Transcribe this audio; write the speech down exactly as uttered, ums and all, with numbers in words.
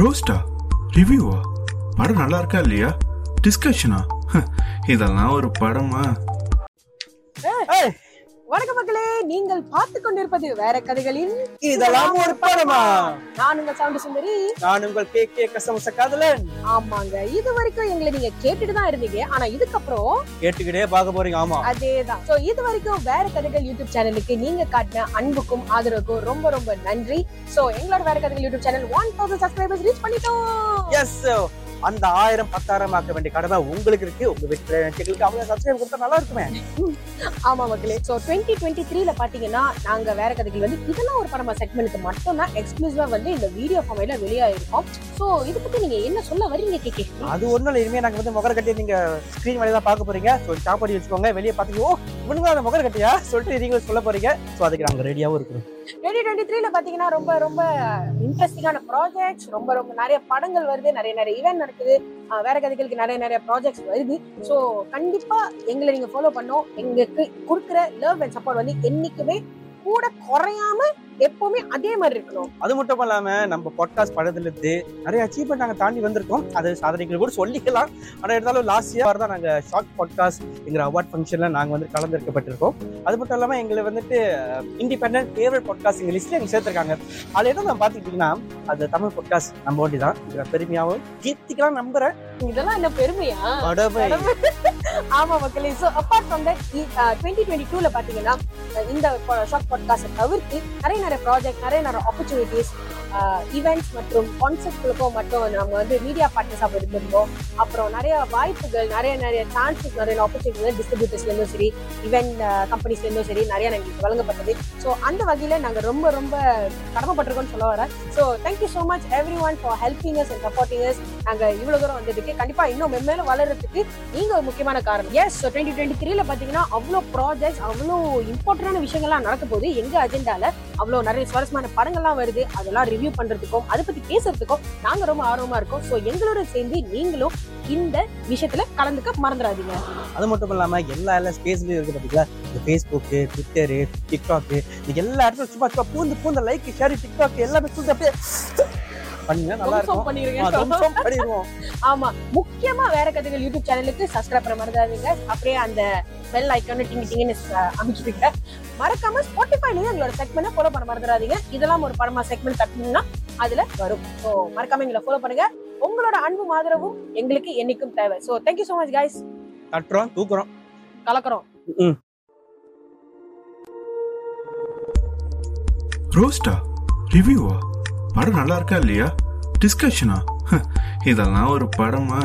ரோஸ்டா ரிவ்யூவா? படம் நல்லா இருக்கா இல்லையா? டிஸ்கஷனா? இதெல்லாம் ஒரு படமா? வணக்கம் மக்களே, நீங்கள் பார்த்து கொண்டிருப்பது வேற கதைகளின் இதெல்லாம் ஒரு படமா. நான் உங்கள் சவுண்ட் சுந்தரி. நான் உங்கள் கே கே கசமச காதலன். ஆமாங்க, இது வரைக்கும் எங்களை நீங்க கேட்டுட்டு தான் இருந்தீங்க, ஆனா இதுக்கப்புறம் கேட்டுக்கிட்டே பார்க்க போறீங்க. ஆமா, அதேதான். சோ இது வரைக்கும் வேற கதைகள் யூடியூப் சேனலுக்கு நீங்க காட்டின அன்புக்கும் ஆதரவுக்கும் ரொம்ப ரொம்ப நன்றி. சோ எங்களோட வேற கதைகள் YouTube channel one thousand subscribers reach பண்ணிட்டோம். எஸ், அந்த ஆயிரம் பத்தாயிரம் ஆக்க வேண்டிய கடமை உங்களுக்கு இருக்கு. உங்க வீட்டுக்கு அவங்க சப்ஸ்கிரைப் கொடுத்தா நல்லா இருக்குமே. ஆமா மக்களே, ஸோ டுவெண்ட்டி டுவெண்ட்டி த்ரீல பாத்தீங்கன்னா நாங்க வேற கதைகள் வந்து இதெல்லாம் ஒரு படமா செக்மெண்ட்டுக்கு மட்டும் தான் எக்ஸ்க்ளூசிவா வந்து இந்த வீடியோ ஃபார்மையில வெளியாயிருக்கோம். ஸோ இது பத்தி நீங்க என்ன சொல்ல வரீங்க கேக்கே? அது ஒரு நாள் இனிமே நாங்க வந்து முகர கட்டி நீங்க ஸ்கிரீன் வழியா தான் பாக்க போறீங்க. ஸோ சாப்பாடு வச்சுக்கோங்க, வெளியே பாத்தீங்கன்னா ஓ இவனுங்க அந்த முகர கட்டியா சொல்லிட்டு நீங்களும் சொல்ல போறீங்க. ஸோ அதுக்கு நாங்க ரெடியாவும் இருக்கிறோம். டுவெண்ட்டி டுவெண்ட்டி த்ரீல பாத்தீங்கன்னா ரொம்ப ரொம்ப இன்ட்ரெஸ்டிங்கான ப்ராஜெக்ட்ஸ், ரொம்ப ரொம்ப நிறைய படங்கள் வருது, நிறைய நிறைய ஈவென்ட் நடக்குது, வேற கதைகளுக்கு நிறைய நிறைய ப்ராஜெக்ட்ஸ் வருது. ஸோ கண்டிப்பா எங்களை நீங்க ஃபாலோ பண்ணோம். எங்களுக்கு கொடுக்குற லவ் அண்ட் சப்போர்ட் வந்து என்னைக்குமே கூட குறையாம எப்பவுமே அதே மாதிரி இருக்கணும். அது மட்டும் இல்லாம நம்ம பாட்காஸ்ட் படத்துல இருந்து நிறைய அச்சீவ்மெண்ட் நாங்க தாண்டி வந்திருக்கோம். அது சாதனைகள் கூட சொல்லிக்கலாம். ஆனா இருந்தாலும் லாஸ்ட் இயர் தான் நாங்க ஷார்ட் பாட்காஸ்ட்ங்கிற அவார்ட் ஃபங்க்ஷன்ல நாங்க வந்து கலந்துருக்கப்பட்டிருக்கோம். அது மட்டும் இல்லாம எங்களை வந்துட்டு இண்டிபெண்டன்ட் ஃபேவரட் பாட்காஸ்ட் எங்க லிஸ்ட்ல எங்க சேர்த்திருக்காங்க. அது என்ன நான் பாத்துக்கிட்டீங்கன்னா அது தமிழ் பாட்காஸ்ட் நம்ம ஒண்டி தான். பெருமையாவும் கீர்த்திக்கலாம் நம்புறேன். இதெல்லாம் என்ன பெருமையா? ஆமா மக்களே, so apart from that twenty twenty டூல பாத்தீங்கன்னா இந்த ஷார்ட் பாட்காஸ்ட் தவிர்த்து நிறைய நிறைய ப்ராஜெக்ட், நிறைய நிறைய ஆப்பர்ச்சுனிட்டிஸ், ஈவெண்ட்ஸ் மற்றும் கான்செப்ட்களுக்கும் மட்டும் நம்ம வந்து மீடியா பார்ட்னர்ஸாக இருந்திருந்தோம். அப்புறம் நிறைய வாய்ப்புகள், நிறைய நிறைய சான்சஸ், நிறைய ஆப்பர்ச்சுனிட்டிகள் டிஸ்ட்ரிபியூட்டர்ஸ்லேருந்தும் சரி, ஈவெண்ட் கம்பெனிஸ்லேருந்தும் சரி நிறைய எங்களுக்கு வழங்கப்பட்டது. ஸோ அந்த வகையில் நாங்கள் ரொம்ப ரொம்ப கடமைப்பட்டிருக்கோம்னு சொல்ல வரேன். So thank you so much everyone for helping us and supporting us. நாங்கள் இவ்வளோ தூரம் வந்துருக்கு, கண்டிப்பாக இன்னும் மென்மேலும் வளர்கிறதுக்கு நீங்கள் ஒரு முக்கியமான காரணம். எஸ், ஸோ டுவெண்ட்டி டுவெண்ட்டி த்ரீல பார்த்தீங்கன்னா அவ்வளோ ப்ராஜெக்ட்ஸ், அவ்வளோ இம்பார்ட்டண்டான விஷயங்கள்லாம் நடக்க போது. எங்கள் அஜெண்டாவில் அவ்வளோ நிறைய சுவாரஸ்யமான படங்கள்லாம் வருது. அதெல்லாம் ரிவ்யூ பண்றதுக்கும் அதை பத்தி பேசுறதுக்கும் நாங்க ரொம்ப ஆர்வமா இருக்கோம். சோ எங்களோட சேர்ந்து நீங்களும் இந்த விஷயத்துல கலந்துக்க மறந்துடாதீங்க. அது மட்டும் இல்லாம எல்லா எல்லா ஸ்பேஸ்லயும் இருக்கு பாத்தீங்களா, இந்த பேஸ்புக்கு, ட்விட்டரு, டிக்டாக்கு, எல்லா இடத்துலையும் சும்மா சும்மா பூந்து பூந்த லைக், ஷேர், டிக்டாக் எல்லாமே பூந்து அப்படியே பண்ணுங்க. நல்லா இருக்கும், பண்ணிடுவோம். ஆமா, முக்கியமா வேற கதைகள் யூடியூப் சேனலுக்கு சப்ஸ்கிரைப் பண்ண மறந்துடாதீங்க. அப்படியே அந்த பெல் ஐக்கான டிங் டிங்னு அமுச்சுட்டீங்க. மறக்காம ஸ்பாட்டிஃபைலயும் எங்களோட செக்மெண்ட்டை ஃபாலோ பண்ண மறந்துடாதீங்க. இதெல்லாம் ஒரு படமா செக்மெண்ட் தட்டினீங்கன்னா அதுல வரும். ஸோ மறக்காம எங்களை ஃபாலோ பண்ணுங்க. உங்களோட அன்பும் ஆதரவும் எங்களுக்கு என்னைக்கும் தேவை. So thank you so much guys. தட்டுறோம், தூக்குறோம், கலக்குறோம். ரோஸ்டா ரிவ்யூவா? படம் நல்லா இருக்கா இல்லையா? டிஸ்கஷனா? இதெல்லாம் ஒரு படமா?